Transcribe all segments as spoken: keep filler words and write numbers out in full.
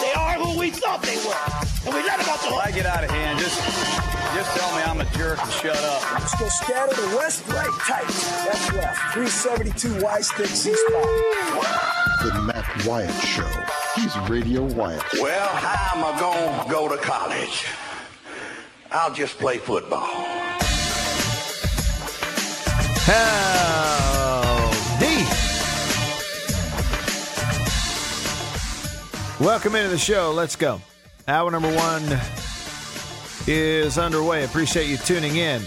They are who we thought they were. And we let them out the hook. I get out of hand. Just, just tell me I'm a jerk and shut up. Let's go scatter the west, right, tight. Left, left. three seventy-two Y stick, C spot. The Matt Wyatt Show. He's Radio Wyatt. Well, how am I going to go to college? I'll just play football. Howdy! Welcome into the show. Let's go. Hour number one is underway. Appreciate you tuning in.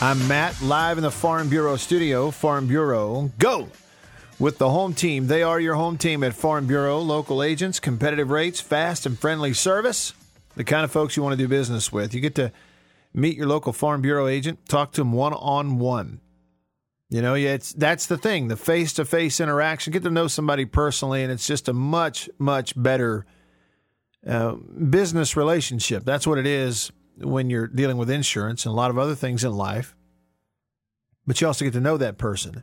I'm Matt, live in the Farm Bureau studio. Farm Bureau, go! With the home team. They are your home team at Farm Bureau. Local agents, competitive rates, fast and friendly service. The kind of folks you want to do business with. You get to meet your local Farm Bureau agent, talk to them one-on-one. You know, it's that's the thing, the face-to-face interaction. Get to know somebody personally, and it's just a much, much better uh, business relationship. That's what it is when you're dealing with insurance and a lot of other things in life. But you also get to know that person.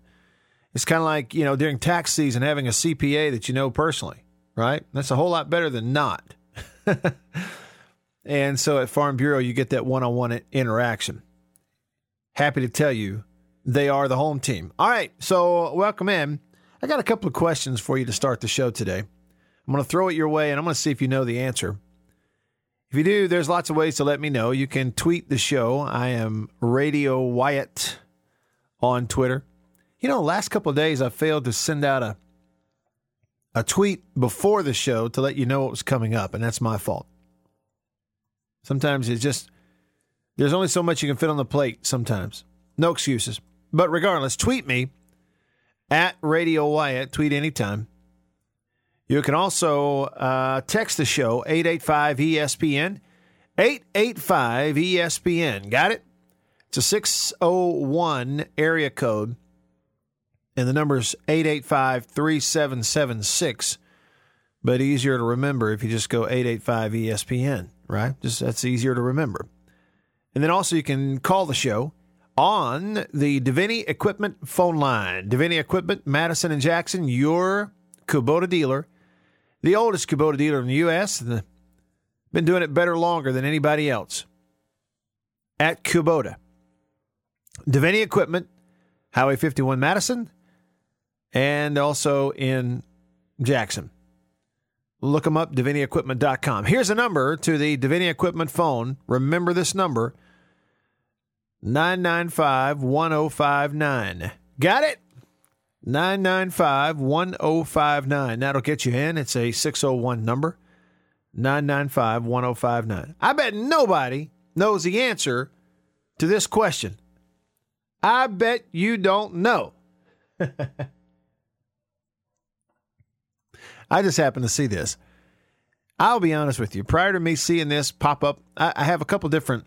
It's kind of like, you know, during tax season, having a C P A that you know personally, right? That's a whole lot better than not. And so at Farm Bureau, you get that one-on-one interaction. Happy to tell you, they are the home team. All right, so welcome in. I got a couple of questions for you to start the show today. I'm going to throw it your way, and I'm going to see if you know the answer. If you do, there's lots of ways to let me know. You can tweet the show. I am Radio Wyatt on Twitter. You know, last couple of days, I failed to send out a, a tweet before the show to let you know what was coming up, and that's my fault. Sometimes it's just, there's only so much you can fit on the plate sometimes. No excuses. But regardless, tweet me at Radio Wyatt. Tweet anytime. You can also uh, text the show, eight eight five E S P N. eight eight five E S P N. Got it? It's a six oh one area code. And the number's eight eight five, three seven seven six. But easier to remember if you just go eight eight five E S P N. Right? Just that's easier to remember. And then also you can call the show on the DeVinny Equipment phone line. DeVinny Equipment, Madison and Jackson, your Kubota dealer. The oldest Kubota dealer in the U S. The, been doing it better longer than anybody else. At Kubota. DeVinny Equipment, Highway fifty-one Madison, and also in Jackson. Look them up, DeVinny Equipment dot com. Here's a number to the DeVinny Equipment phone. Remember this number, nine nine five, one oh five nine. Got it? nine nine five, one oh five nine. That'll get you in. It's a six oh one number, nine nine five, one oh five nine. I bet nobody knows the answer to this question. I bet you don't know. I just happened to see this. I'll be honest with you. Prior to me seeing this pop up, I, I have a couple different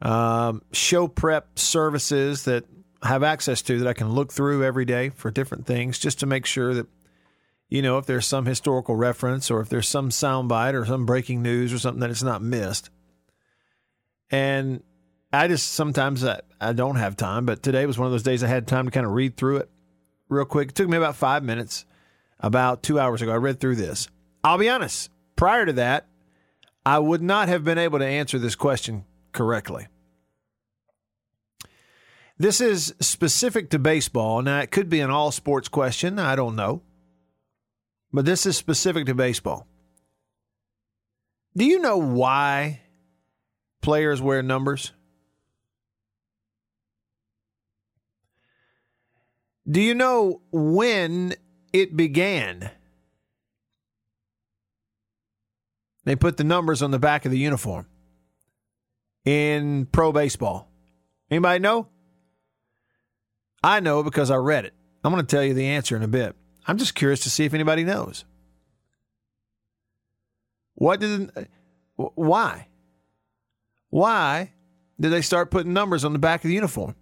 um, show prep services that I have access to that I can look through every day for different things just to make sure that, you know, if there's some historical reference or if there's some soundbite or some breaking news or something that it's not missed. And I just sometimes I, I don't have time, but today was one of those days I had time to kind of read through it real quick. It took me about five minutes. About two hours ago, I read through this. I'll be honest, prior to that, I would not have been able to answer this question correctly. This is specific to baseball. Now, it could be an all-sports question. I don't know. But this is specific to baseball. Do you know why players wear numbers? Do you know when it began? They put the numbers on the back of the uniform in pro baseball. Anybody know? I know because I read it. I'm going to tell you the answer in a bit. I'm just curious to see if anybody knows. What did? Why? Why did they start putting numbers on the back of the uniform?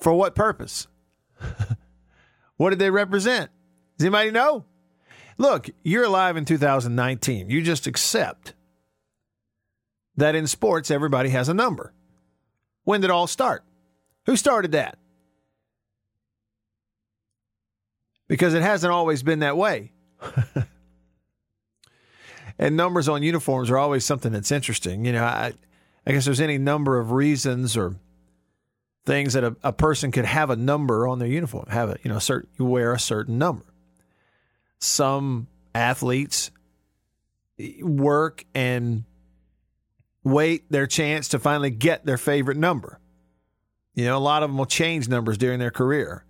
For what purpose? What did they represent? Does anybody know? Look, you're alive in two thousand nineteen. You just accept that in sports, everybody has a number. When did it all start? Who started that? Because it hasn't always been that way. And numbers on uniforms are always something that's interesting. You know, I, I guess there's any number of reasons or things that a, a person could have a number on their uniform, have a, you know, certain, you wear a certain number. Some athletes work and wait their chance to finally get their favorite number. You know, a lot of them will change numbers during their career.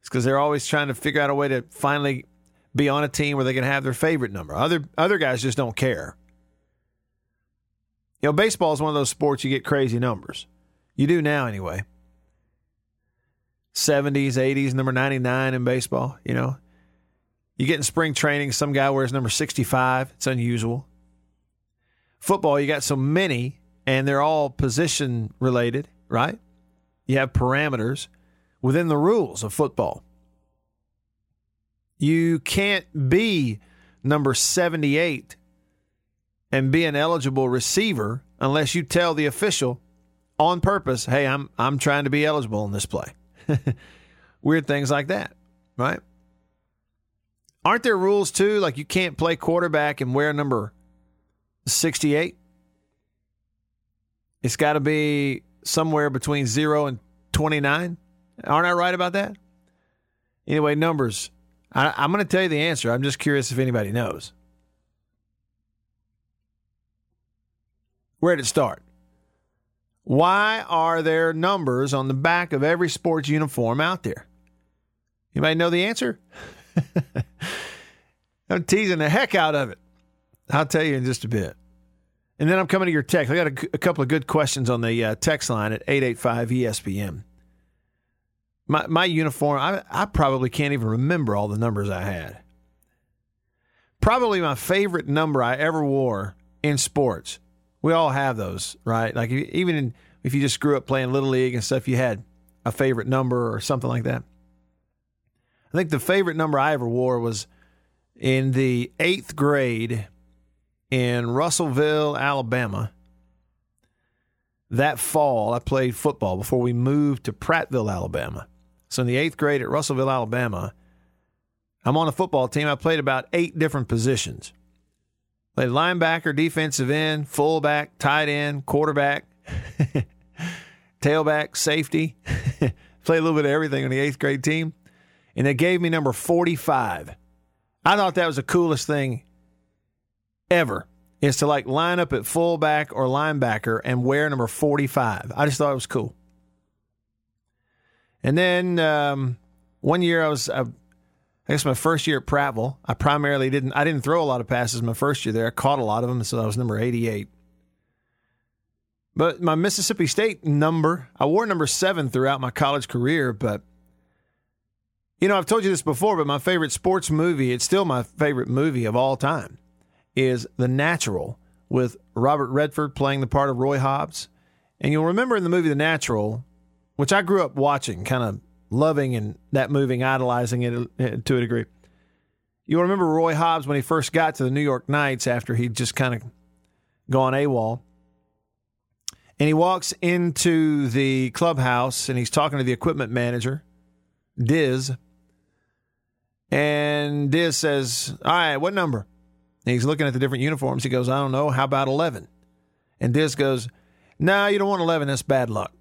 It's because they're always trying to figure out a way to finally be on a team where they can have their favorite number. Other other guys just don't care. You know, baseball is one of those sports you get crazy numbers. You do now anyway. seventies, eighties, number ninety-nine in baseball, you know. You get in spring training, some guy wears number sixty-five. It's unusual. Football, you got so many, and they're all position related, right? You have parameters within the rules of football. You can't be number seventy-eight and be an eligible receiver unless you tell the official on purpose, hey, I'm I'm trying to be eligible in this play. Weird things like that, right? Aren't there rules too? Like you can't play quarterback and wear number sixty-eight. It's got to be somewhere between zero and twenty-nine. Aren't I right about that? Anyway, numbers. I, I'm going to tell you the answer. I'm just curious if anybody knows. Where did it start? Why are there numbers on the back of every sports uniform out there? Anybody know the answer? I'm teasing the heck out of it. I'll tell you in just a bit. And then I'm coming to your text. I got a, a couple of good questions on the uh, text line at eight eight five E S P N. My my uniform, I, I probably can't even remember all the numbers I had. Probably my favorite number I ever wore in sports. We all have those, right? Like even in, if you just grew up playing Little League and stuff, you had a favorite number or something like that. I think the favorite number I ever wore was in the eighth grade in Russellville, Alabama. That fall, I played football before we moved to Prattville, Alabama. So in the eighth grade at Russellville, Alabama, I'm on a football team. I played about eight different positions. Played linebacker, defensive end, fullback, tight end, quarterback, tailback, safety. Played a little bit of everything on the eighth grade team. And they gave me number forty-five. I thought that was the coolest thing ever, is to like line up at fullback or linebacker and wear number forty-five. I just thought it was cool. And then um, one year I was, I, I guess my first year at Prattville, I primarily didn't, I didn't throw a lot of passes my first year there. I caught a lot of them, so I was number eighty-eight. But my Mississippi State number, I wore number seven throughout my college career, but you know, I've told you this before, but my favorite sports movie, it's still my favorite movie of all time, is The Natural, with Robert Redford playing the part of Roy Hobbs. And you'll remember in the movie The Natural, which I grew up watching, kind of loving and that movie, idolizing it to a degree. You'll remember Roy Hobbs when he first got to the New York Knights after he'd just kind of gone AWOL. And he walks into the clubhouse and he's talking to the equipment manager, Diz. And Diz says, all right, what number? And he's looking at the different uniforms. He goes, I don't know. How about eleven? And Diz goes, no, nah, you don't want eleven. That's bad luck.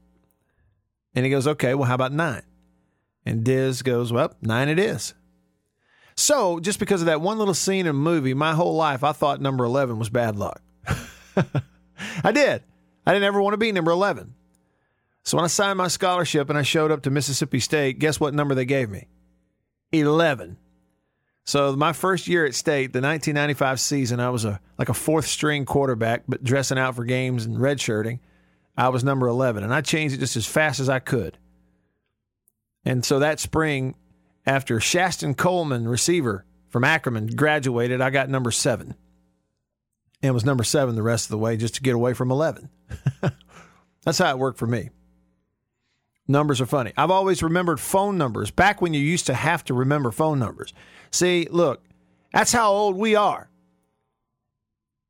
And he goes, okay, well, how about nine? And Diz goes, well, nine it is. So just because of that one little scene in a movie, my whole life, I thought number eleven was bad luck. I did. I didn't ever want to be number eleven. So when I signed my scholarship and I showed up to Mississippi State, guess what number they gave me? eleven. So my first year at State, the nineteen ninety-five season, I was a like a fourth-string quarterback, but dressing out for games and redshirting. I was number eleven, and I changed it just as fast as I could. And so that spring, after Shaston Coleman, receiver from Ackerman, graduated, I got number seven. And was number seven the rest of the way just to get away from eleven. That's how it worked for me. Numbers are funny. I've always remembered phone numbers, back when you used to have to remember phone numbers. See, look, that's how old we are.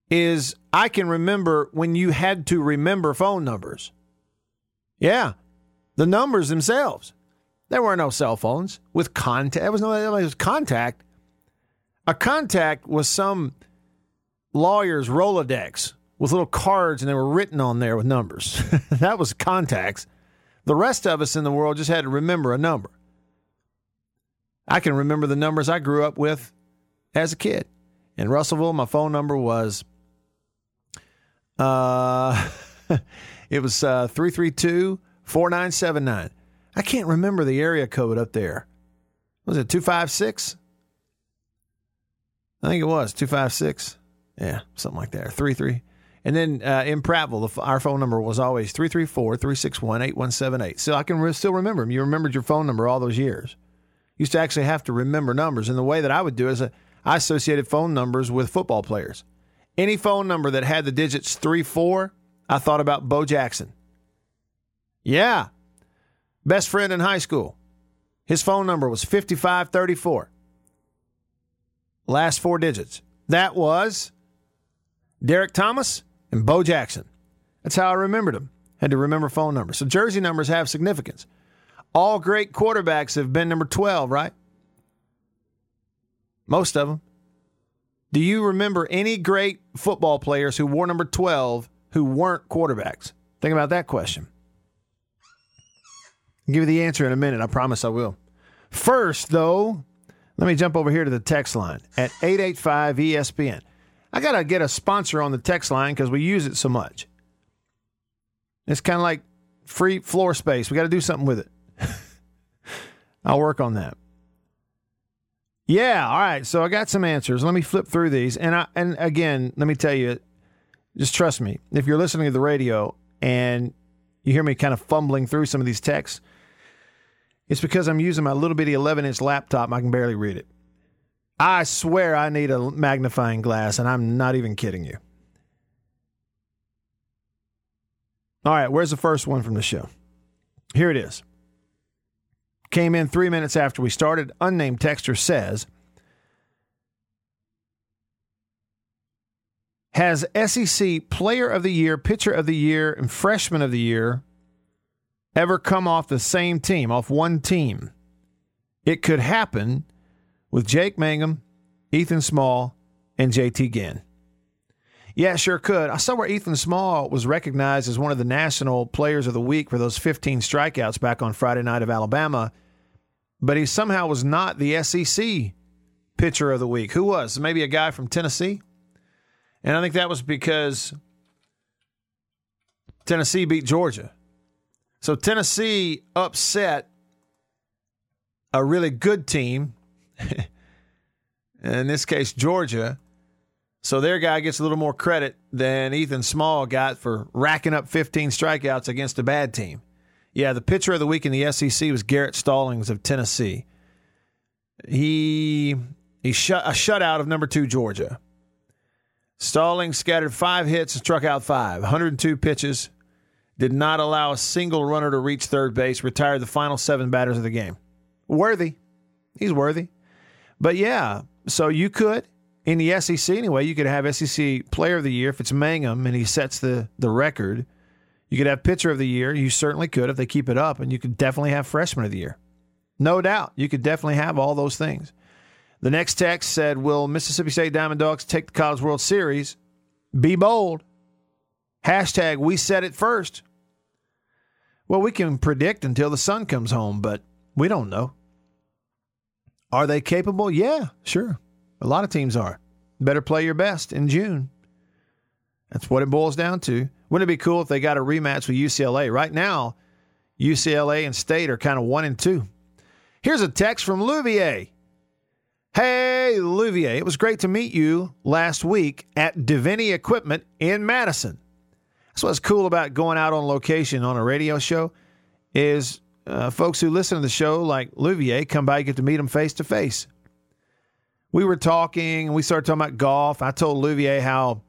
Is I can remember when you had to remember phone numbers. Yeah, the numbers themselves. There were no cell phones with contact. There was no there was contact. A contact was some lawyer's Rolodex with little cards, and they were written on there with numbers. That was contacts. The rest of us in the world just had to remember a number. I can remember the numbers I grew up with as a kid. In Russellville, my phone number was uh, it was uh, three three two, four nine seven nine. I can't remember the area code up there. Was it two five six? I think it was two five six. Yeah, something like that. three three. And then uh, in Prattville, the, our phone number was always three three four, three six one, eight one seven eight. So I can re- still remember them. You remembered your phone number all those years. You used to actually have to remember numbers. And the way that I would do it is uh, I associated phone numbers with football players. Any phone number that had the digits three four, I thought about Bo Jackson. Yeah. Best friend in high school. His phone number was fifty-five thirty-four. Last four digits. That was Derek Thomas and Bo Jackson. That's how I remembered them. Had to remember phone numbers. So jersey numbers have significance. All great quarterbacks have been number twelve, right? Most of them. Do you remember any great football players who wore number twelve who weren't quarterbacks? Think about that question. I'll give you the answer in a minute. I promise I will. First, though, let me jump over here to the text line at eight eight five E S P N. I got to get a sponsor on the text line because we use it so much. It's kind of like free floor space. We got to do something with it. I'll work on that. Yeah, all right. So I got some answers. Let me flip through these. And I, and again, let me tell you, just trust me. If you're listening to the radio and you hear me kind of fumbling through some of these texts, it's because I'm using my little bitty eleven-inch laptop and I can barely read it. I swear I need a magnifying glass, and I'm not even kidding you. All right, where's the first one from the show? Here it is. Came in three minutes after we started. Unnamed texter says, has S E C Player of the Year, Pitcher of the Year, and Freshman of the Year ever come off the same team, off one team? It could happen with Jake Mangum, Ethan Small, and J T Ginn. Yeah, sure could. I saw where Ethan Small was recognized as one of the National Players of the Week for those fifteen strikeouts back on Friday night of Alabama, but he somehow was not the S E C Pitcher of the Week. Who was? Maybe a guy from Tennessee? And I think that was because Tennessee beat Georgia. So Tennessee upset a really good team, in this case, Georgia. So their guy gets a little more credit than Ethan Small got for racking up fifteen strikeouts against a bad team. Yeah, the pitcher of the week in the S E C was Garrett Stallings of Tennessee. He he shut a shutout of number two Georgia. Stallings scattered five hits and struck out five, one hundred two pitches, did not allow a single runner to reach third base, retired the final seven batters of the game. Worthy. He's worthy. But, yeah, so you could, in the S E C anyway, you could have S E C Player of the Year if it's Mangum and he sets the, the record. You could have Pitcher of the Year. You certainly could if they keep it up, and you could definitely have Freshman of the Year. No doubt. You could definitely have all those things. The next text said, will Mississippi State Diamond Dogs take the College World Series? Be bold. Hashtag we said it first. Well, we can predict until the sun comes home, but we don't know. Are they capable? Yeah, sure. A lot of teams are. Better play your best in June. That's what it boils down to. Wouldn't it be cool if they got a rematch with U C L A? Right now, U C L A and State are kind of one and two. Here's a text from Louvier. Hey, Louvier, it was great to meet you last week at DeVinny Equipment in Madison. That's what's cool about going out on location on a radio show is Uh, folks who listen to the show, like Louvier, come by, you get to meet them face to face. we were talking and we started talking about golf. I told Louvier how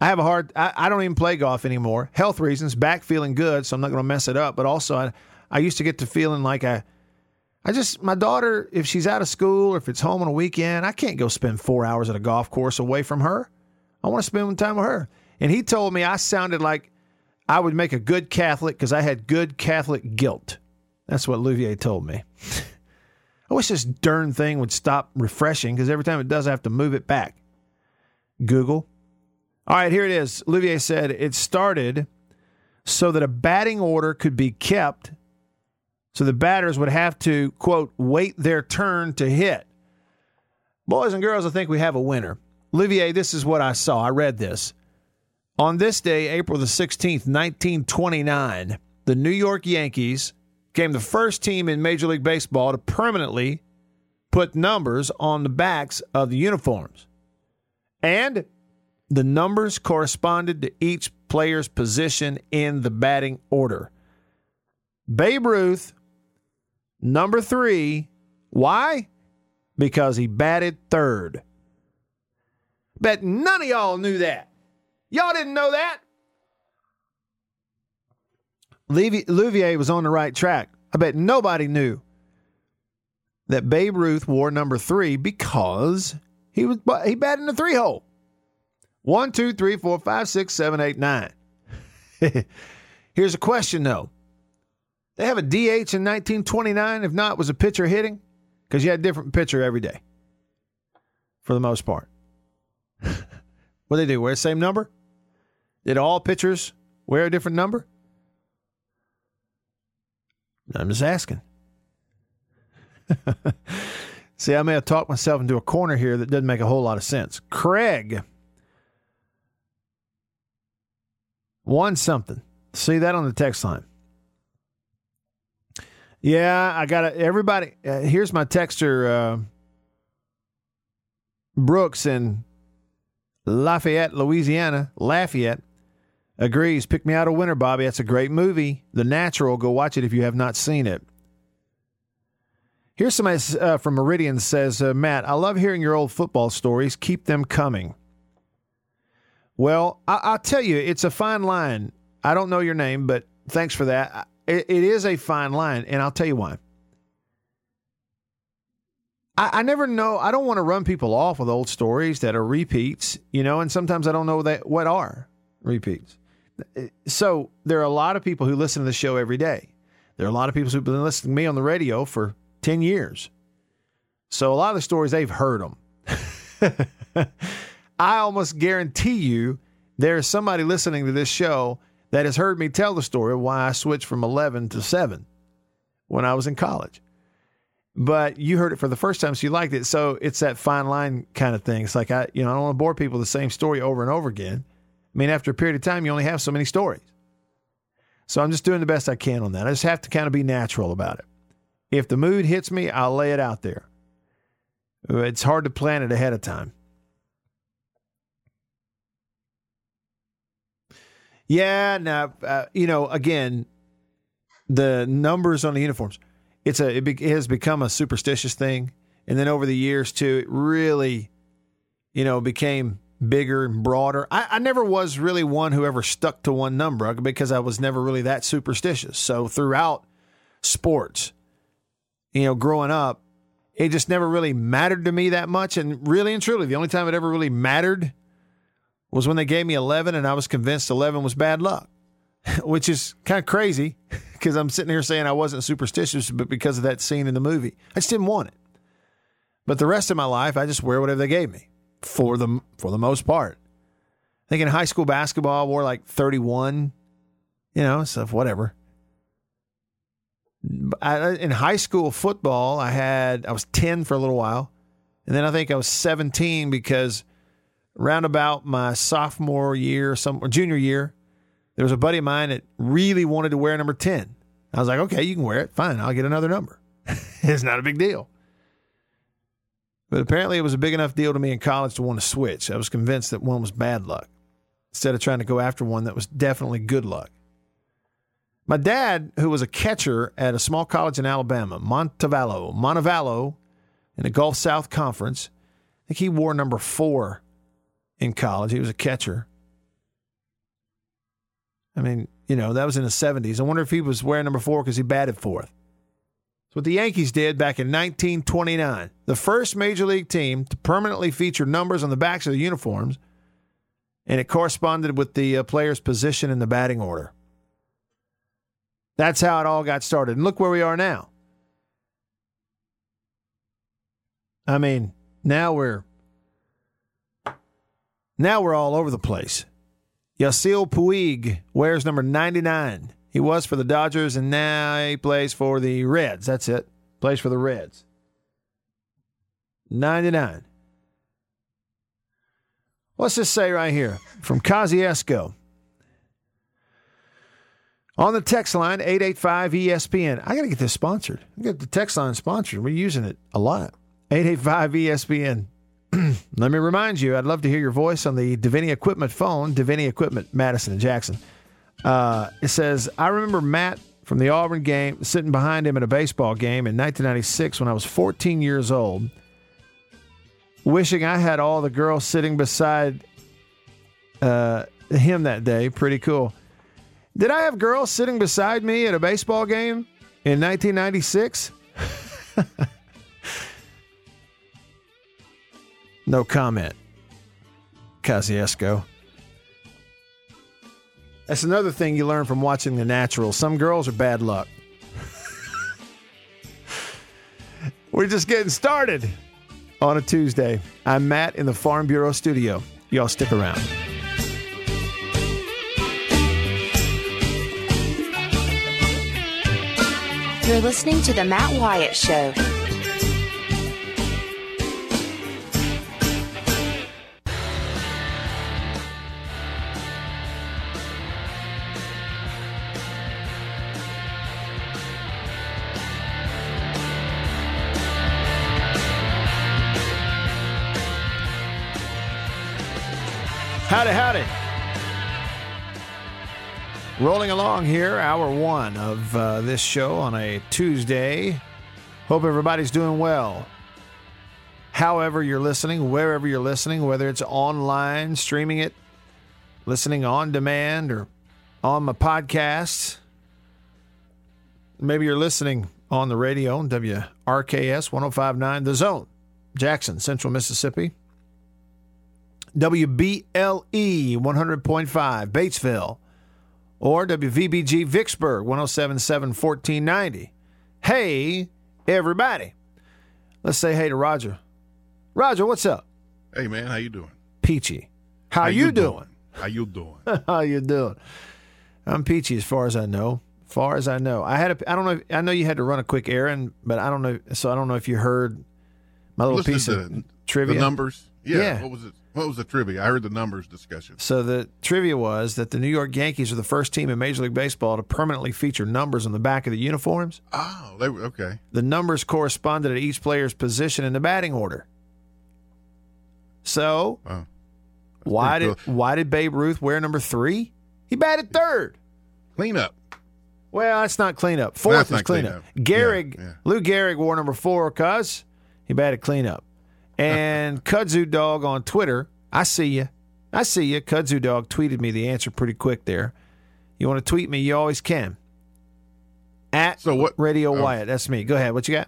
I have a hard, I, I don't even play golf anymore. Health reasons, back feeling good, so I'm not going to mess it up. But also I, I used to get to feeling like I, I just, my daughter, if she's out of school or if it's home on a weekend, I can't go spend four hours at a golf course away from her. I want to spend time with her. And he told me I sounded like I would make a good Catholic because I had good Catholic guilt. That's what Louvier told me. I wish this darn thing would stop refreshing because every time it does, I have to move it back. Google. All right, here it is. Louvier said it started so that a batting order could be kept, so the batters would have to, quote, wait their turn to hit. Boys and girls, I think we have a winner. Louvier, this is what I saw. I read this. On this day, April the sixteenth, nineteen twenty-nine, the New York Yankees became the first team in Major League Baseball to permanently put numbers on the backs of the uniforms. And the numbers corresponded to each player's position in the batting order. Babe Ruth, number three. Why? Because he batted third. Bet none of y'all knew that. Y'all didn't know that. Louvier was on the right track. I bet nobody knew that Babe Ruth wore number three because he was he batted in the three hole. One, two, three, four, five, six, seven, eight, nine. Here's a question, though. They have a D H in nineteen twenty-nine. If not, was a pitcher hitting? Because you had a different pitcher every day for the most part. What do they do? Wear the same number? Did all pitchers wear a different number? I'm just asking. See, I may have talked myself into a corner here that doesn't make a whole lot of sense. Craig won something. See that on the text line. Yeah, I got to, everybody, uh, here's my texter, uh, Brooks in Lafayette, Louisiana. Lafayette agrees. Pick Me Out a Winner, Bobby. That's a great movie. The Natural. Go watch it if you have not seen it. Here's somebody uh, from Meridian says, uh, Matt, I love hearing your old football stories. Keep them coming. Well, I- I'll tell you, it's a fine line. I don't know your name, but thanks for that. I- It is a fine line, and I'll tell you why. I, I never know. I don't want to run people off with old stories that are repeats, you know, and sometimes I don't know that what are repeats. So there are a lot of people who listen to the show every day. There are a lot of people who have been listening to me on the radio for ten years. So a lot of the stories, they've heard them. I almost guarantee you there is somebody listening to this show that has heard me tell the story of why I switched from eleven to seven when I was in college. But you heard it for the first time, so you liked it. So it's that fine line kind of thing. It's like, I, you know, I don't want to bore people with the same story over and over again. I mean, after a period of time, you only have so many stories. So I'm just doing the best I can on that. I just have to kind of be natural about it. If the mood hits me, I'll lay it out there. It's hard to plan it ahead of time. Yeah, now, uh, you know, again, the numbers on the uniforms, it's a it, be, it has become a superstitious thing. And then over the years, too, it really, you know, became bigger and broader. I, I never was really one who ever stuck to one number because I was never really that superstitious. So throughout sports, you know, growing up, it just never really mattered to me that much. And really and truly, the only time it ever really mattered was when they gave me eleven and I was convinced eleven was bad luck, which is kind of crazy because I'm sitting here saying I wasn't superstitious, but because of that scene in the movie, I just didn't want it. But the rest of my life, I just wear whatever they gave me for the, for the most part. I think in high school basketball, I wore like thirty-one, you know, stuff, whatever. I, in high school football, I had, I was ten for a little while. And then I think I was seventeen because round about my sophomore year, some or junior year, there was a buddy of mine that really wanted to wear number ten. I was like, okay, you can wear it. Fine, I'll get another number. It's not a big deal. But apparently it was a big enough deal to me in college to want to switch. I was convinced that one was bad luck instead of trying to go after one that was definitely good luck. My dad, who was a catcher at a small college in Alabama, Montevallo, Montevallo in the Gulf South Conference, I think he wore number four in college. He was a catcher. I mean, you know, that was in the seventies. I wonder if he was wearing number four because he batted fourth. That's what the Yankees did back in nineteen twenty-nine. The first Major League team to permanently feature numbers on the backs of the uniforms, and it corresponded with the uh, player's position in the batting order. That's how it all got started. And look where we are now. I mean, now we're now we're all over the place. Yasiel Puig wears number ninety-nine. He was for the Dodgers, and now he plays for the Reds. That's it. Plays for the Reds. ninety-nine. What's this say right here from Kosciuszko? On the text line, eight eight five E S P N. I got to get this sponsored. I got the text line sponsored. We're using it a lot. eight eight five E S P N. Let me remind you, I'd love to hear your voice on the DeVinny Equipment phone. DeVinny Equipment, Madison and Jackson. Uh, it says, I remember Matt from the Auburn game, sitting behind him at a baseball game in nineteen ninety-six when I was fourteen years old, wishing I had all the girls sitting beside uh, him that day. Pretty cool. Did I have girls sitting beside me at a baseball game in nineteen ninety-six? No comment, Kosciuszko. That's another thing you learn from watching The Natural. Some girls are bad luck. We're just getting started on a Tuesday. I'm Matt in the Farm Bureau studio. Y'all stick around. You're listening to The Matt Wyatt Show. Howdy, howdy. Rolling along here, hour one of uh, this show on a Tuesday. Hope everybody's doing well. However you're listening, wherever you're listening, whether it's online, streaming it, listening on demand, or on my podcasts. Maybe you're listening on the radio on W R K S one oh five point nine The Zone, Jackson, Central Mississippi. W B L E one hundred point five, Batesville, or W V B G Vicksburg, one oh seven point seven, fourteen ninety. Hey, everybody. Let's say hey to Roger. Roger, what's up? Hey, man, how you doing? Peachy. How, how you, you doing? doing? How you doing? How you doing? I'm peachy as far as I know. As far as I know. I had a, I don't know, if, I know you had to run a quick errand, but I don't know, so I don't know if you heard my little Listen piece of the, trivia. The numbers. Yeah, yeah. What was it? What was the trivia? I heard the numbers discussion. So the trivia was that the New York Yankees are the first team in Major League Baseball to permanently feature numbers on the back of the uniforms. Oh, they were okay. The numbers corresponded to each player's position in the batting order. So, wow. why did cool. why did Babe Ruth wear number three? He batted third. Cleanup. Well, that's not cleanup. Fourth no, is cleanup. cleanup. Gehrig, yeah, yeah. Lou Gehrig wore number four because he batted cleanup. And Kudzu Dog on Twitter, I see you. I see you. Kudzu Dog tweeted me the answer pretty quick there. You want to tweet me, you always can. At so what, Radio uh, Wyatt, that's me. Go ahead, what you got?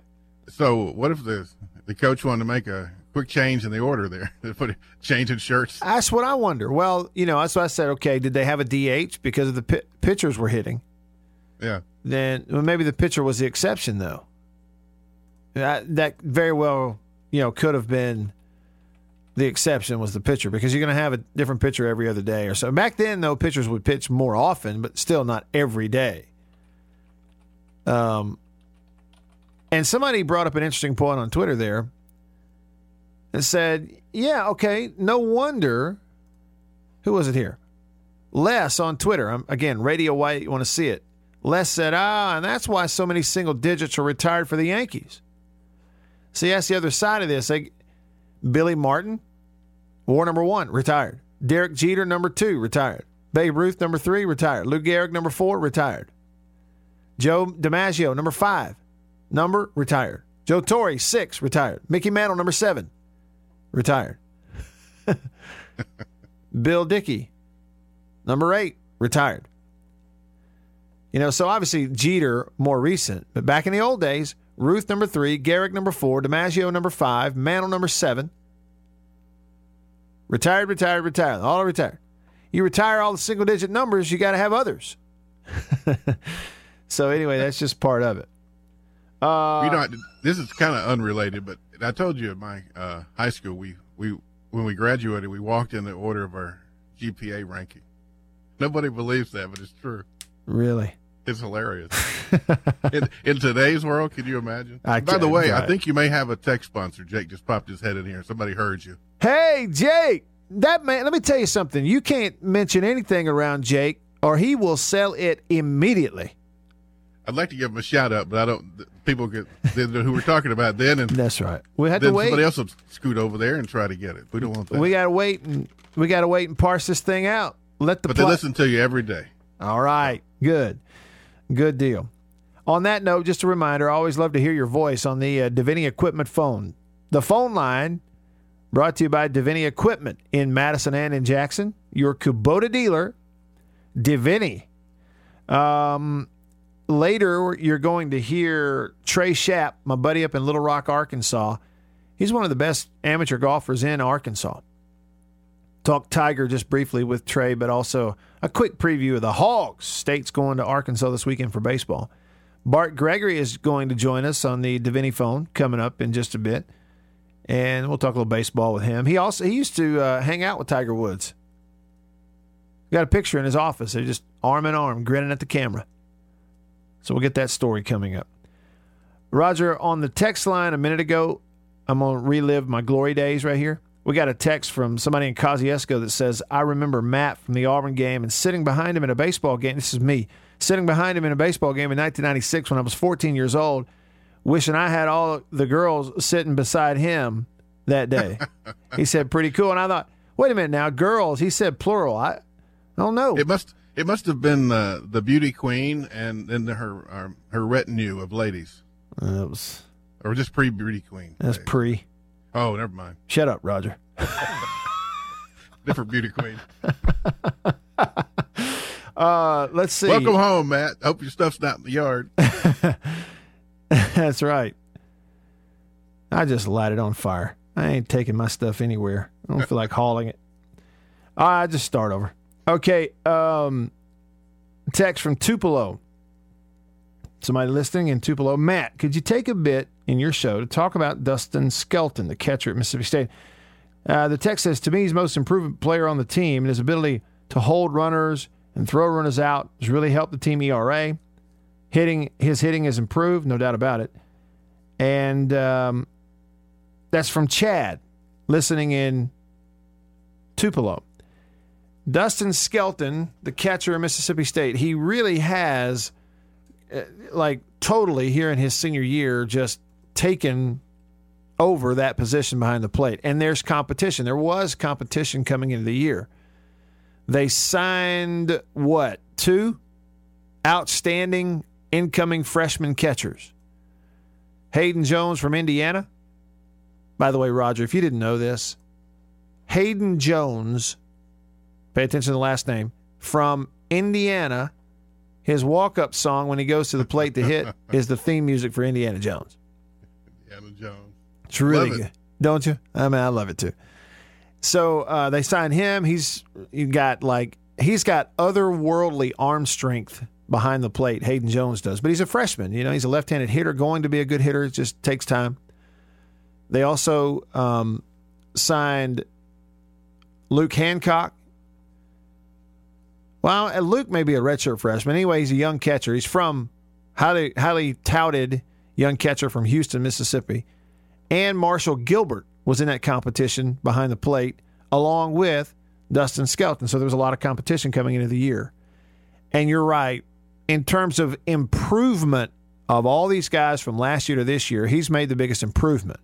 So what if the the coach wanted to make a quick change in the order there? They put a change in shirts? That's what I wonder. Well, you know, that's why I said, okay, did they have a D H because of the p- pitchers were hitting? Yeah. Then well, maybe the pitcher was the exception, though. That, that very well... you know, could have been the exception was the pitcher because you're going to have a different pitcher every other day or so. Back then, though, pitchers would pitch more often, but still not every day. Um, and somebody brought up an interesting point on Twitter there and said, yeah, okay, no wonder. Who was it here? Les on Twitter. I'm, again, Radio Wyatt, you want to see it. Les said, ah, and that's why so many single digits are retired for the Yankees. See, that's the other side of this. Like Billy Martin, war number one, retired. Derek Jeter, number two, retired. Babe Ruth, number three, retired. Lou Gehrig, number four, retired. Joe DiMaggio, number five, number, retired. Joe Torre, six, retired. Mickey Mantle, number seven, retired. Bill Dickey, number eight, retired. You know, so obviously Jeter, more recent. But back in the old days, Ruth, number three, Gehrig, number four, DiMaggio, number five, Mantle, number seven. Retired, retired, retired. All retired. You retire all the single-digit numbers, you got to have others. So anyway, that's just part of it. Uh, you know, this is kind of unrelated, but I told you at my uh, high school, we, we when we graduated, we walked in the order of our G P A ranking. Nobody believes that, but it's true. Really? It's hilarious. in, in today's world, can you imagine? I By can, the way, right. I think you may have a tech sponsor. Jake just popped his head in here. Somebody heard you. Hey, Jake, that man, let me tell you something. You can't mention anything around Jake or he will sell it immediately. I'd like to give him a shout out, but I don't. People get, who we're talking about then, and that's right. We had to wait. Somebody else will scoot over there and try to get it. We don't want that. We gotta wait and we gotta wait and parse this thing out. Let the but pl- they listen to you every day. All right, good, good deal. On that note, just a reminder: I always love to hear your voice on the uh, DeVinny Equipment phone. The phone line brought to you by DeVinny Equipment in Madison and in Jackson. Your Kubota dealer, DeVinny. Um. Later, you're going to hear Trey Schaap, my buddy up in Little Rock, Arkansas. He's one of the best amateur golfers in Arkansas. Talk Tiger just briefly with Trey, but also a quick preview of the Hogs. State's going to Arkansas this weekend for baseball. Bart Gregory is going to join us on the DeVinny phone coming up in just a bit, and we'll talk a little baseball with him. He also he used to uh, hang out with Tiger Woods. Got a picture in his office. They're just arm in arm, grinning at the camera. So we'll get that story coming up. Roger, on the text line a minute ago, I'm going to relive my glory days right here. We got a text from somebody in Kosciuszko that says, I remember Matt from the Auburn game and sitting behind him in a baseball game. This is me. Sitting behind him in a baseball game in nineteen ninety-six when I was fourteen years old, wishing I had all the girls sitting beside him that day. He said, pretty cool. And I thought, wait a minute now, girls. He said plural. I, I don't know. It must It must have been uh, the beauty queen and then her uh, her retinue of ladies. Uh, that was, or just pre-beauty queen. That's right. Pre. Oh, never mind. Shut up, Roger. Different beauty queen. uh, let's see. Welcome home, Matt. Hope your stuff's not in the yard. That's right. I just light it on fire. I ain't taking my stuff anywhere. I don't feel like hauling it. I just start over. Okay, um, text from Tupelo. Somebody listening in Tupelo. Matt, could you take a bit in your show to talk about Dustin Skelton, the catcher at Mississippi State? Uh, the text says, to me, he's the most improved player on the team, and his ability to hold runners and throw runners out has really helped the team E R A. Hitting, his hitting has improved, no doubt about it. And um, that's from Chad, listening in Tupelo. Dustin Skelton, the catcher of Mississippi State, he really has, like, totally here in his senior year just taken over that position behind the plate. And there's competition. There was competition coming into the year. They signed, what, two outstanding incoming freshman catchers. Hayden Jones from Indiana. By the way, Roger, if you didn't know this, Hayden Jones... Pay attention to the last name. From Indiana, his walk-up song when he goes to the plate to hit is the theme music for Indiana Jones. Indiana Jones. It's really love good. It. Don't you? I mean, I love it too. So uh, they signed him. He's you got like he's got otherworldly arm strength behind the plate. Hayden Jones does, but he's a freshman. You know, he's a left-handed hitter, going to be a good hitter. It just takes time. They also um, signed Luke Hancock. Well, Luke may be a redshirt freshman. Anyway, he's a young catcher. He's from highly highly touted young catcher from Houston, Mississippi. And Marshall Gilbert was in that competition behind the plate, along with Dustin Skelton. So there was a lot of competition coming into the year. And you're right. In terms of improvement of all these guys from last year to this year, he's made the biggest improvement.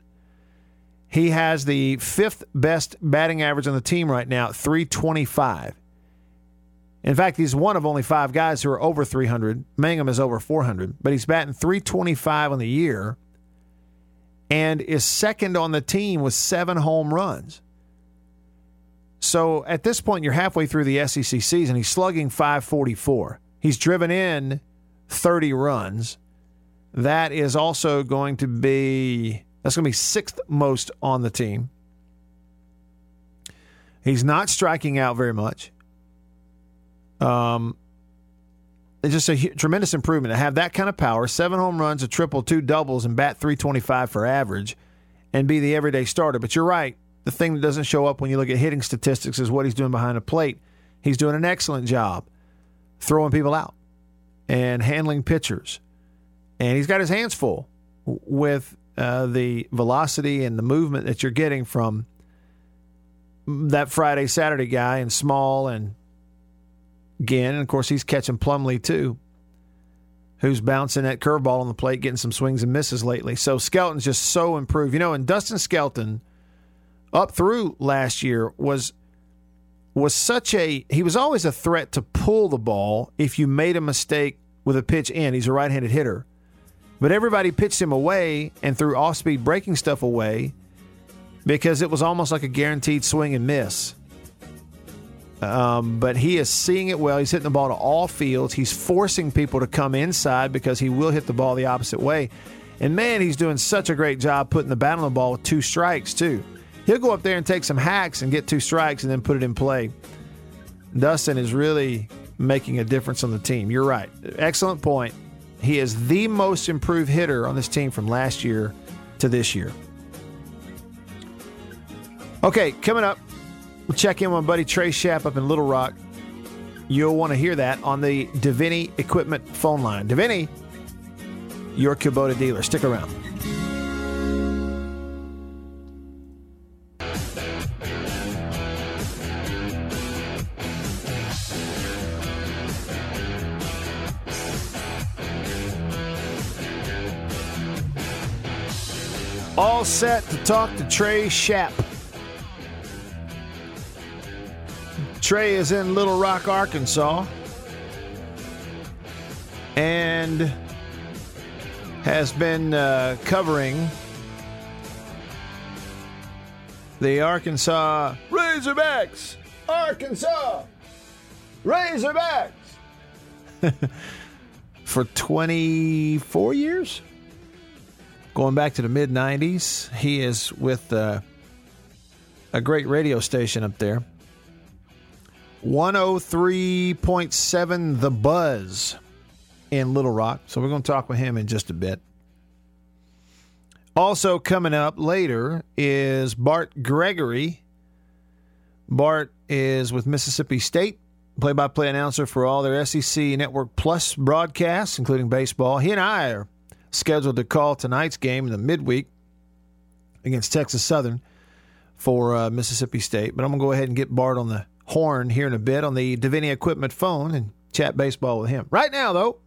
He has the fifth best batting average on the team right now, three twenty-five. In fact, he's one of only five guys who are over three hundred. Mangum is over four hundred, but he's batting three twenty-five on the year. and is second on the team with seven home runs. So at this point, you're halfway through the S E C season. He's slugging five forty-four. He's driven in thirty runs. That is also going to be that's going to be sixth most on the team. He's not striking out very much. Um, it's just a h- tremendous improvement to have that kind of power, seven home runs, a triple, two doubles, and bat three twenty-five for average, and be the everyday starter. But you're right. The thing that doesn't show up when you look at hitting statistics is what he's doing behind the plate. He's doing an excellent job throwing people out and handling pitchers. And he's got his hands full with uh, the velocity and the movement that you're getting from that Friday, Saturday guy and Small and Ginn. And, of course, he's catching Plumlee, too, who's bouncing that curveball on the plate, getting some swings and misses lately. So Skelton's just so improved. You know, and Dustin Skelton – up through last year was was such a he was always a threat to pull the ball if you made a mistake with a pitch in. He's a right-handed hitter. But everybody pitched him away and threw off-speed breaking stuff away because it was almost like a guaranteed swing and miss. Um, but he is seeing it well. He's hitting the ball to all fields. He's forcing people to come inside because he will hit the ball the opposite way. And, man, he's doing such a great job putting the bat on the ball with two strikes, too. He'll go up there and take some hacks and get two strikes and then put it in play. Dustin is really making a difference on the team. You're right. Excellent point. He is the most improved hitter on this team from last year to this year. Okay, coming up, we'll check in with my buddy Trey Schaap up in Little Rock. You'll want to hear that on the DeVinny Equipment phone line. DeVinny, your Kubota dealer. Stick around. All set to talk to Trey Schaap. Trey is in Little Rock, Arkansas, and has been uh, covering the Arkansas Razorbacks. Arkansas Razorbacks for twenty-four years. Going back to the mid nineties, he is with uh, a great radio station up there. one oh three point seven The Buzz in Little Rock. So we're going to talk with him in just a bit. Also coming up later is Bart Gregory. Bart is with Mississippi State, play-by-play announcer for all their S E C Network Plus broadcasts, including baseball. He and I are scheduled to call tonight's game in the midweek against Texas Southern for uh, Mississippi State. But I'm going to go ahead and get Bart on the horn here in a bit on the DeVinny Equipment phone and chat baseball with him. Right now, though,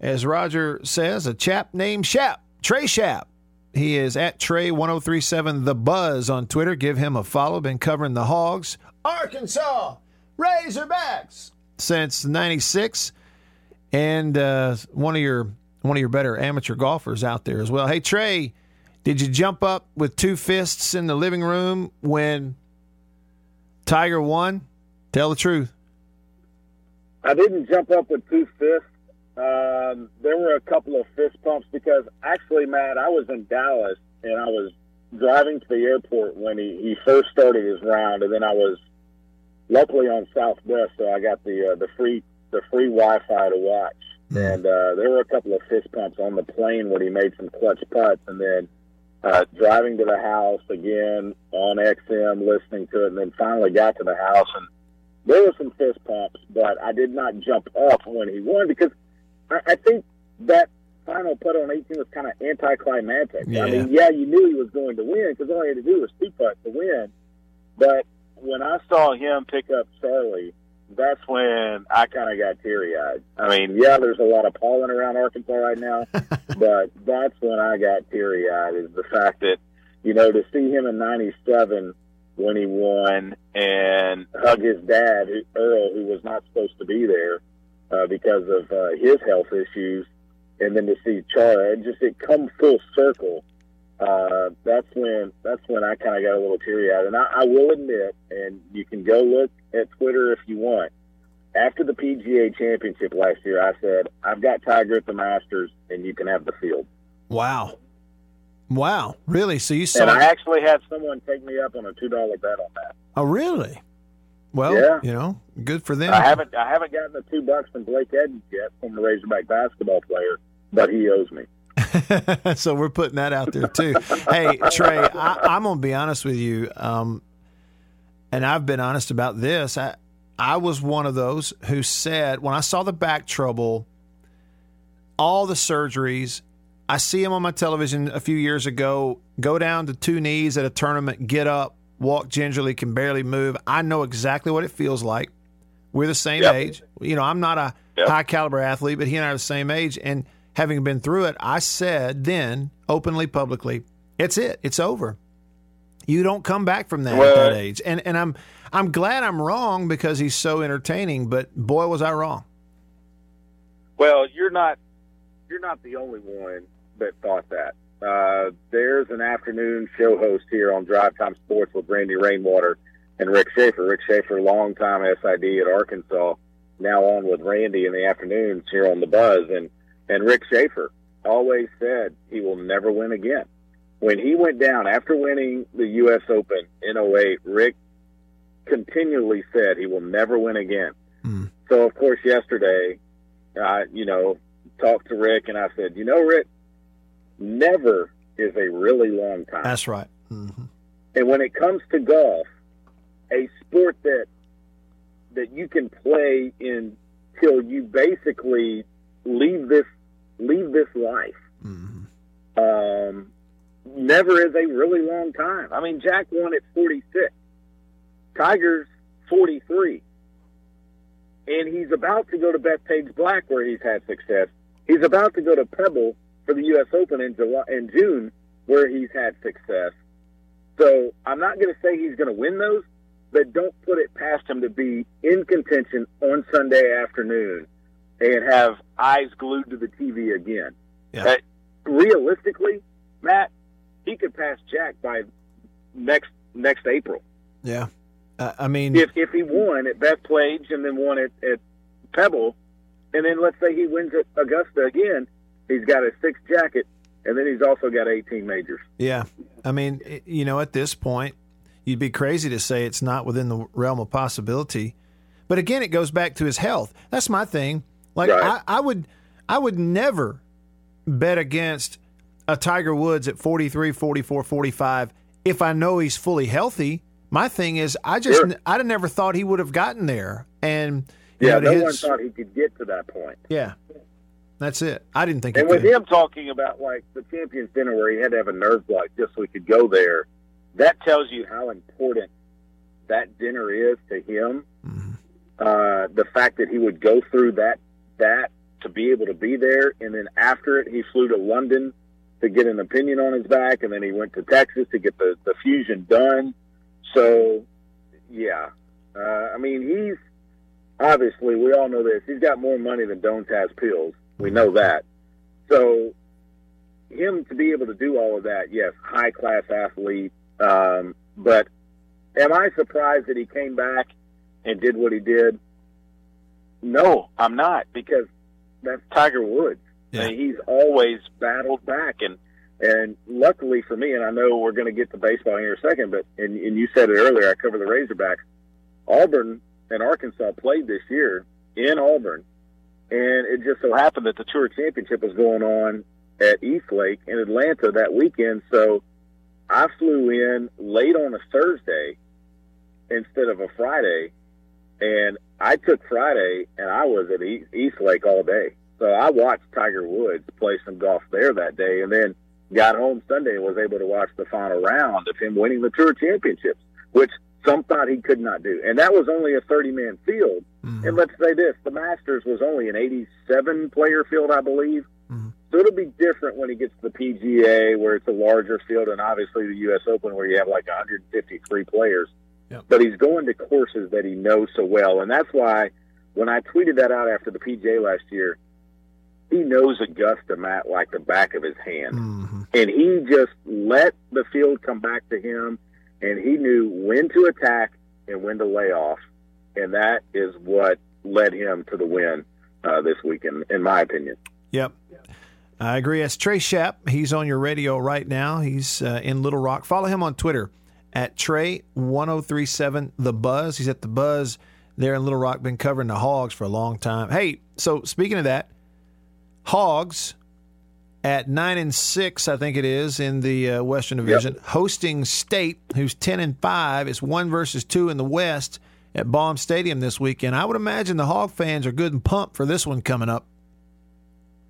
as Roger says, a chap named Schaap, Trey Schaap. He is at Trey one oh three seven The Buzz on Twitter. Give him a follow. Been covering the Hogs, Arkansas Razorbacks since ninety-six. And uh, one of your... one of your better amateur golfers out there as well. Hey, Trey, did you jump up with two fists in the living room when Tiger won? Tell the truth. I didn't jump up with two fists. Um, there were a couple of fist pumps because actually, Matt, I was in Dallas and I was driving to the airport when he, he first started his round, and then I was luckily on Southwest, so I got the uh, the free the free Wi-Fi to watch. And uh, there were a couple of fist pumps on the plane when he made some clutch putts, and then uh, driving to the house again on X M, listening to it, and then finally got to the house. And there were some fist pumps, but I did not jump up when he won because I, I think that final putt on eighteen was kind of anticlimactic. Yeah. I mean, yeah, you knew he was going to win because all he had to do was two putts to win. But when I saw him pick up Charlie, that's when I kind of got teary-eyed. I mean, yeah, there's a lot of pollen around Arkansas right now, but that's when I got teary-eyed, is the fact that, you know, to see him in ninety-seven when he won and hug his dad, Earl, who was not supposed to be there uh, because of uh, his health issues, and then to see Chara, and just it come full circle. Uh, that's when that's when I kind of got a little teary-eyed. And I, I will admit, and you can go look at Twitter if you want, after the P G A Championship last year, I said, I've got Tiger at the Masters, and you can have the field. Wow. Wow. Really? So you saw And I actually had someone take me up on a two dollar bet on that. Oh, really? Well, yeah. You know, good for them. I haven't I haven't gotten the two bucks from Blake Edens yet, from the Razorback basketball player, but he owes me. So we're putting that out there too. Hey, Trey, I, I'm gonna be honest with you, um, and I've been honest about this. I I was one of those who said when I saw the back trouble, all the surgeries. I see him on my television a few years ago. Go down to two knees at a tournament, get up, walk gingerly, can barely move. I know exactly what it feels like. We're the same yep. age. You know, I'm not a yep. high caliber athlete, but he and I are the same age. And having been through it, I said then openly, publicly, it's it. It's over. You don't come back from that well, at that age. And and I'm I'm glad I'm wrong because he's so entertaining. But boy, was I wrong. Well, you're not you're not the only one that thought that. Uh, there's an afternoon show host here on Drive Time Sports with Randy Rainwater and Rick Schaefer. Rick Schaefer, longtime S I D at Arkansas, now on with Randy in the afternoons here on The Buzz. And, and Rick Schaefer always said he will never win again. When he went down after winning the U S Open in oh eight, Rick continually said he will never win again. Mm. So, of course, yesterday, I, you know, talked to Rick and I said, you know, Rick, never is a really long time. That's right. Mm-hmm. And when it comes to golf, a sport that that you can play in till you basically leave this leave this life, mm-hmm. um, never is a really long time. I mean, Jack won at forty-six. Tiger's forty-three. And he's about to go to Bethpage Black where he's had success. He's about to go to Pebble for the U S Open in July, in June, where he's had success. So I'm not going to say he's going to win those, but don't put it past him to be in contention on Sunday afternoon and have eyes glued to the T V again. Yeah. Uh, realistically, Matt, he could pass Jack by next next April. Yeah, uh, I mean, if if he won at Bethpage and then won at, at Pebble, and then let's say he wins at Augusta again. He's got a sixth jacket, and then he's also got eighteen majors. Yeah. I mean, you know, at this point, you'd be crazy to say it's not within the realm of possibility. But, again, it goes back to his health. That's my thing. Like, right. I, I would I would never bet against a Tiger Woods at forty-three, forty-four, forty-five if I know he's fully healthy. My thing is I just sure. – I never thought he would have gotten there. And Yeah, no his, one thought he could get to that point. Yeah. That's it. I didn't think. And with him talking about like the Champions Dinner, where he had to have a nerve block just so he could go there, that tells you how important that dinner is to him. Mm-hmm. Uh, the fact that he would go through that that to be able to be there, and then after it, he flew to London to get an opinion on his back, and then he went to Texas to get the, the fusion done. So, yeah, uh, I mean, he's obviously we all know this. He's got more money than Don't has pills. We know that. So him to be able to do all of that, yes, high-class athlete. Um, but am I surprised that he came back and did what he did? No, I'm not, because that's Tiger Woods. Yeah. I mean, he's always battled back. And and luckily for me, and I know we're going to get to baseball here in a second, but and, and you said it earlier, I cover the Razorbacks. Auburn and Arkansas played this year in Auburn. And it just so happened that the Tour Championship was going on at Eastlake in Atlanta that weekend. So I flew in late on a Thursday instead of a Friday. And I took Friday, and I was at Eastlake all day. So I watched Tiger Woods play some golf there that day, and then got home Sunday and was able to watch the final round of him winning the Tour Championships, which some thought he could not do. And that was only a thirty-man field. Mm-hmm. And let's say this, the Masters was only an eighty-seven-player field, I believe. Mm-hmm. So it'll be different when he gets to the P G A, where it's a larger field, and obviously the U S Open, where you have like one hundred fifty-three players. Yep. But he's going to courses that he knows so well. And that's why when I tweeted that out after the P G A last year, he knows Augusta, Matt, like the back of his hand. Mm-hmm. And he just let the field come back to him, and he knew when to attack and when to lay off. And that is what led him to the win uh, this weekend, in my opinion. Yep. I agree. That's Trey Schaap. He's on your radio right now. He's uh, in Little Rock. Follow him on Twitter at Trey ten thirty-seven The Buzz. He's at The Buzz there in Little Rock. Been covering the Hogs for a long time. Hey, so speaking of that, Hogs at nine and six, I think it is, in the uh, Western Division, yep. hosting State, who's ten and five. It's one versus two in the West at Baum Stadium this weekend. I would imagine the Hog fans are good and pumped for this one coming up.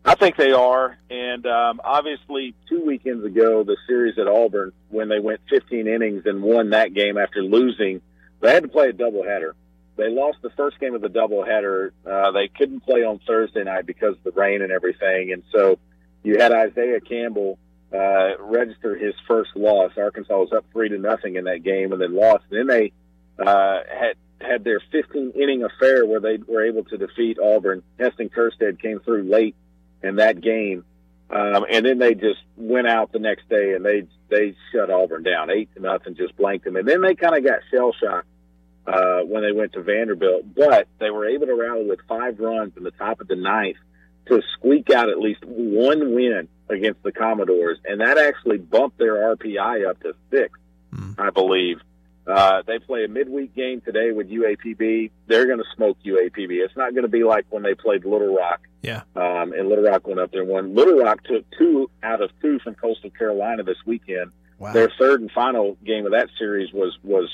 I think they are, and um, obviously two weekends ago, the series at Auburn, when they went fifteen innings and won that game after losing, they had to play a doubleheader. They lost the first game of the doubleheader. Uh, they couldn't play on Thursday night because of the rain and everything, and so you had Isaiah Campbell uh, register his first loss. Arkansas was up three to nothing in that game and then lost. Then they uh, had had their fifteen-inning affair where they were able to defeat Auburn. Heston Kerstead came through late in that game, um, and then they just went out the next day and they they shut Auburn down eight to nothing, just blanked them. And then they kind of got shell shocked uh, when they went to Vanderbilt, but they were able to rally with five runs in the top of the ninth to squeak out at least one win against the Commodores, and that actually bumped their R P I up to six, mm. I believe. Uh, they play a midweek game today with U A P B. They're going to smoke U A P B. It's not going to be like when they played Little Rock. Yeah. Um, and Little Rock went up there and won. Little Rock took two out of two from Coastal Carolina this weekend. Wow. Their third and final game of that series was was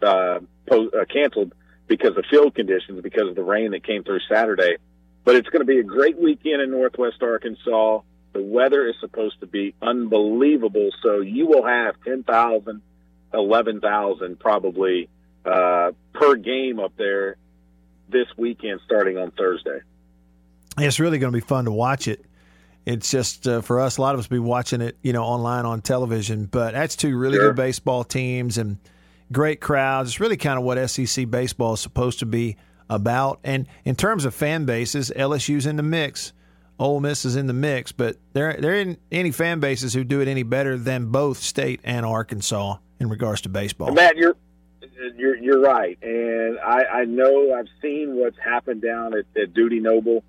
uh, po- uh, canceled because of field conditions, because of the rain that came through Saturday. But it's going to be a great weekend in Northwest Arkansas. The weather is supposed to be unbelievable, so you will have ten thousand eleven thousand probably uh, per game up there this weekend starting on Thursday. It's really going to be fun to watch it. It's just uh, for us, a lot of us be watching it, you know, online on television. But that's two really sure. good baseball teams and great crowds. It's really kind of what S E C baseball is supposed to be about. And in terms of fan bases, L S U's in the mix. Ole Miss is in the mix. But there, there isn't any fan bases who do it any better than both State and Arkansas in regards to baseball. And Matt, you're, you're you're right, and I, I know I've seen what's happened down at, at Duty Noble,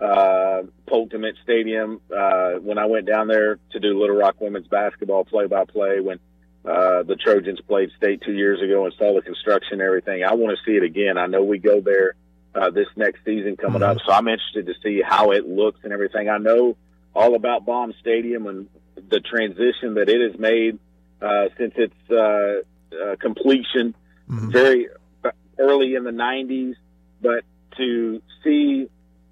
uh, Polkament Stadium. Uh, when I went down there to do Little Rock women's basketball play-by-play when uh, the Trojans played State two years ago and saw the construction and everything, I want to see it again. I know we go there uh, this next season coming mm-hmm. up, so I'm interested to see how it looks and everything. I know all about Baum Stadium and the transition that it has made Uh, since its uh, uh, completion, mm-hmm. very early in the nineties. But to see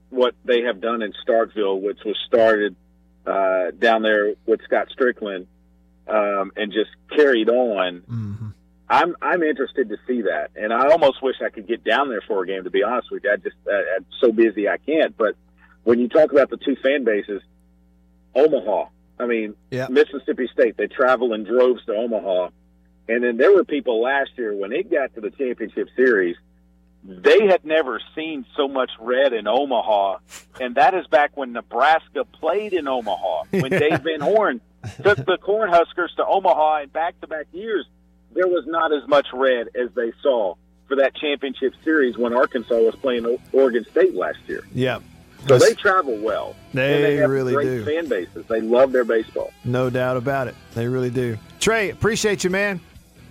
what they have done in Starkville, which was started uh, down there with Scott Strickland um, and just carried on, mm-hmm. I'm I'm interested to see that. And I almost wish I could get down there for a game, to be honest with you. I just, I, I'm so busy I can't. But when you talk about the two fan bases, Omaha, I mean, yep. Mississippi State, they travel in droves to Omaha. And then there were people last year when it got to the championship series, they had never seen so much red in Omaha. And that is back when Nebraska played in Omaha, when yeah. Dave Van Horn took the Cornhuskers to Omaha. In back-to-back years, there was not as much red as they saw for that championship series when Arkansas was playing Oregon State last year. Yeah. So they travel well. They, they have really great do. Fan bases. They love their baseball. No doubt about it. They really do. Trey, appreciate you, man.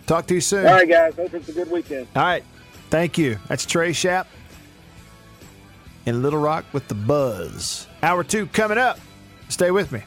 Talk to you soon. All right, guys. Hope it's a good weekend. All right. Thank you. That's Trey Schaap in Little Rock with the Buzz. Hour two coming up. Stay with me.